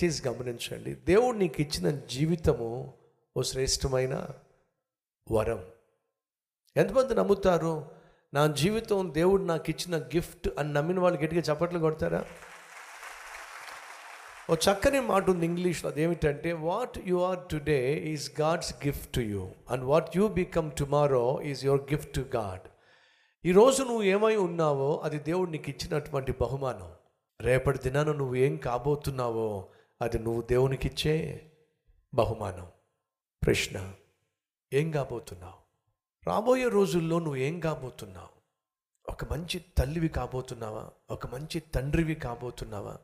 దయచేసి గమనించండి, దేవుడు నీకు ఇచ్చిన జీవితము ఓ శ్రేష్టమైన వరం. ఎంతమంది నమ్ముతారు నా జీవితం దేవుడు నాకు ఇచ్చిన గిఫ్ట్ అని? నమ్మిన వాళ్ళు గట్టిగా చప్పట్లు కొడతారా? ఓ చక్కని మాట ఉంది ఇంగ్లీష్లో, అదేమిటంటే what you are today is God's gift to you and what you become tomorrow is your gift to God. ఈరోజు నువ్వు ఏమై ఉన్నావో అది దేవుడు నీకు ఇచ్చినటువంటి బహుమానం. రేపటి దినాన నువ్వు ఏం కాబోతున్నావో అది నువ్వు దేవునికి ఇచ్చే బహుమానం. ప్రశ్న, ఏం కాబోతున్నావు? రాబోయే రోజుల్లో నువ్వు ఏం కాబోతున్నావు? ఒక మంచి తల్లివి కాబోతున్నావా? ఒక మంచి తండ్రివి కాబోతున్నావా?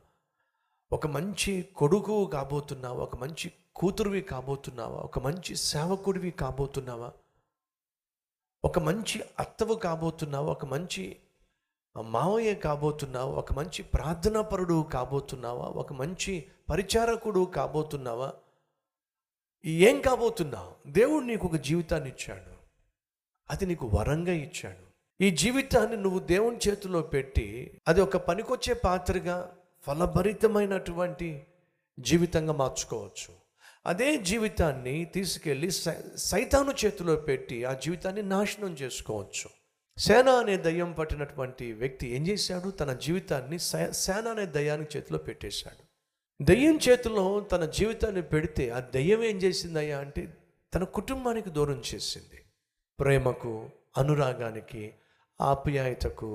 ఒక మంచి కొడుకు కాబోతున్నావా? ఒక మంచి కూతురువి కాబోతున్నావా? ఒక మంచి సేవకుడివి కాబోతున్నావా? ఒక మంచి అత్తవు కాబోతున్నావు? ఒక మంచి మావయ్య కాబోతున్నావు? ఒక మంచి ప్రార్థనాపరుడు కాబోతున్నావా? ఒక మంచి పరిచారకుడు కాబోతున్నావా? ఏం కాబోతున్నావు? దేవుడు నీకు ఒక జీవితాన్ని ఇచ్చాడు, అది నీకు వరంగా ఇచ్చాడు. ఈ జీవితాన్ని నువ్వు దేవుని చేతిలో పెట్టి అది ఒక పనికొచ్చే పాత్రగా ఫలభరితమైనటువంటి జీవితంగా మార్చుకోవచ్చు. అదే జీవితాన్ని తీసుకెళ్ళి సైతాను చేతిలో పెట్టి ఆ జీవితాన్ని నాశనం చేసుకోవచ్చు. సేన అనే దయ్యం పట్టినటువంటి వ్యక్తి ఏం చేశాడు? తన జీవితాన్ని సేన అనే దయ్యానికి చేతిలో పెట్టేశాడు. దయ్యం చేతిలో తన జీవితాన్ని పెడితే ఆ దయ్యం ఏం చేసిందయ్యా అంటే తన కుటుంబానికి దూరం చేసింది. ప్రేమకు, అనురాగానికి, ఆప్యాయతకు,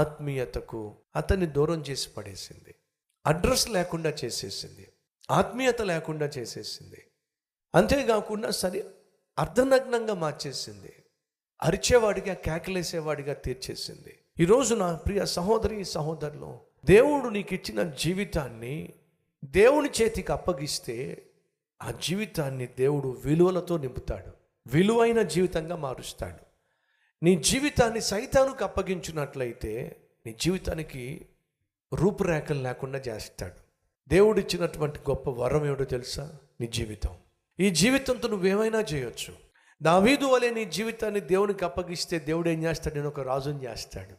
ఆత్మీయతకు అతన్ని దూరం చేసి పడేసింది. అడ్రస్ లేకుండా చేసేసింది, ఆత్మీయత లేకుండా చేసేసింది. అంతేకాకుండా సరి అర్ధనగ్నంగా మార్చేసింది. అరిచేవాడిగా, కేకలేసేవాడిగా తీర్చేసింది. ఈరోజు నా ప్రియ సహోదరి సహోదరులు, దేవుడు నీకు ఇచ్చిన జీవితాన్ని దేవుని చేతికి అప్పగిస్తే ఆ జీవితాన్ని దేవుడు విలువలతో నింపుతాడు, విలువైన జీవితంగా మారుస్తాడు. నీ జీవితాన్ని సైతానుకు అప్పగించినట్లయితే నీ జీవితానికి రూపురేఖలు లేకుండా చేస్తాడు. దేవుడిచ్చినటువంటి గొప్ప వరం ఏమిటో తెలుసా? నీ జీవితం. ఈ జీవితంతో నువ్వేమైనా చేయొచ్చు. దావీదు వలె నీ జీవితాన్ని దేవునికి అప్పగిస్తే దేవుడు ఏం చేస్తాడు? నేను ఒక రాజుని చేస్తాడు.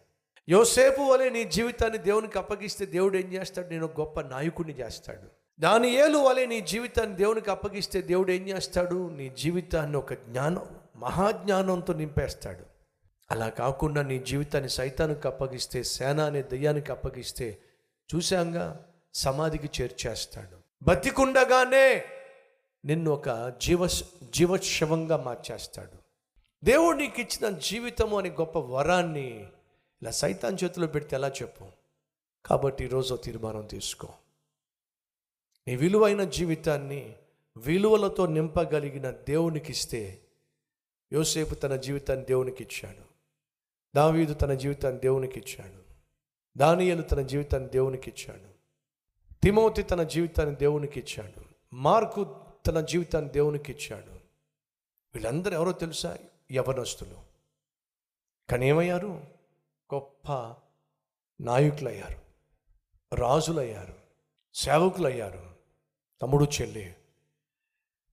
యోసేపు వలె నీ జీవితాన్ని దేవునికి అప్పగిస్తే దేవుడు ఏం చేస్తాడు? నేను గొప్ప నాయకుడిని చేస్తాడు. దానియేలు వలె నీ జీవితాన్ని దేవునికి అప్పగిస్తే దేవుడు ఏం చేస్తాడు? నీ జీవితాన్ని ఒక జ్ఞానం, మహాజ్ఞానంతో నింపేస్తాడు. అలా కాకుండా నీ జీవితాన్ని సైతానికి అప్పగిస్తే, సేన అనే దయ్యానికి అప్పగిస్తే చూశాంగా సమాధికి చేర్చేస్తాడు. బతికుండగానే నిన్ను ఒక జీవశవంగా మార్చేస్తాడు. దేవుడు నీకు ఇచ్చిన జీవితము అనే గొప్ప వరాన్ని ఇలా సైతాన్ చేతిలో పెడితే ఎలా చెప్పు? కాబట్టి ఈరోజు తీర్మానం తీసుకో. నీ విలువైన జీవితాన్ని విలువలతో నింపగలిగిన దేవునికి ఇస్తే, యోసేపు తన జీవితాన్ని దేవునికి ఇచ్చాడు, దావీదు తన జీవితాన్ని దేవునికి ఇచ్చాడు, దానియేలు తన జీవితాన్ని దేవునికి ఇచ్చాడు, తిమోతి తన జీవితాన్ని దేవునికి ఇచ్చాడు, మార్కు తన జీవితాన్ని దేవునికి ఇచ్చాడు. వీళ్ళందరూ ఎవరో తెలుసా? యవనస్తులు. కానీ ఏమయ్యారు? గొప్ప నాయకులయ్యారు, రాజులయ్యారు, సేవకులయ్యారు. తమ్ముడు, చెల్లి,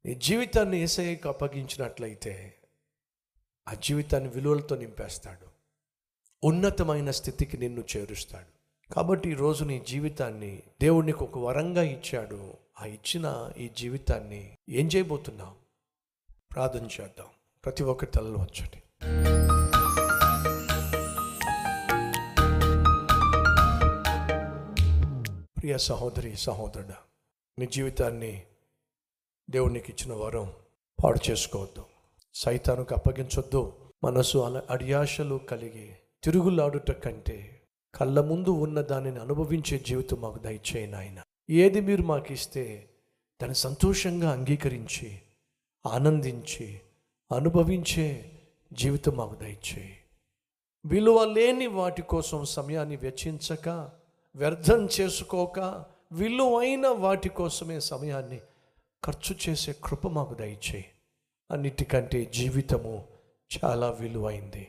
నీ జీవితాన్ని యేసయ్యకు అప్పగించినట్లయితే ఆ జీవితాన్ని విలువలతో నింపేస్తాడు, ఉన్నతమైన స్థితికి నిన్ను చేరుస్తాడు. కాబట్టి ఈరోజు నీ జీవితాన్ని దేవుడు నీకు ఒక వరంగా ఇచ్చాడు. ఆ ఇచ్చిన ఈ జీవితాన్ని ఏం చేయబోతున్నావు? ప్రార్థన చేద్దాం. ప్రతి ఒక్కరి తలలో వచ్చండి. ప్రియ సహోదరి సహోదరుడా, నీ జీవితాన్ని దేవుడు నీకు ఇచ్చిన వరం పాడు చేసుకోవద్దు, సైతానుకు అప్పగించొద్దు. మనసు అలా అడియాశలు కలిగి తిరుగులాడుట కంటే కళ్ళ ముందు ఉన్న దానిని అనుభవించే జీవితం మాకు దయచేయి నాయన. ఏది మీరు మాకు ఇస్తే దాన్ని సంతోషంగా అంగీకరించి ఆనందించి అనుభవించే జీవితం మాకు దయచేయి. విలువ లేని వాటి కోసం సమయాన్ని వెచ్చించక, వ్యర్థం చేసుకోక, విలువైన వాటి కోసమే సమయాన్ని ఖర్చు చేసే కృప మాకు దయచేయి. అన్నిటికంటే జీవితము చాలా విలువైంది.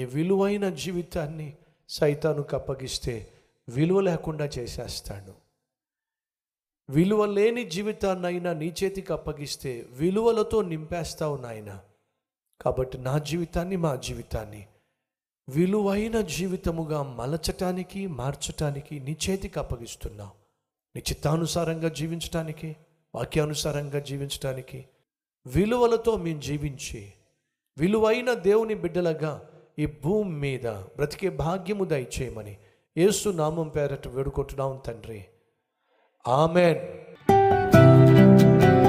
ఈ విలువైన జీవితాన్ని సైతానుకు అప్పగిస్తే విలువ లేకుండా చేసేస్తాడు. విలువ లేని జీవితాన్నైనా నీ చేతికి అప్పగిస్తే విలువలతో నింపేస్తావు నాయన. కాబట్టి నా జీవితాన్ని, మా జీవితాన్ని విలువైన జీవితముగా మలచటానికి, మార్చటానికి నీ చేతికి అప్పగిస్తున్నావు. నీ చిత్తానుసారంగా జీవించడానికి, వాక్యానుసారంగా జీవించడానికి, విలువలతో మేము జీవించి విలువైన దేవుని బిడ్డలుగా ఈ భూమి మీద బ్రతికే భాగ్యము దయచేయమని యేసు నామం పేరట వేడుకుంటున్నాం తండ్రి. ఆమెన్.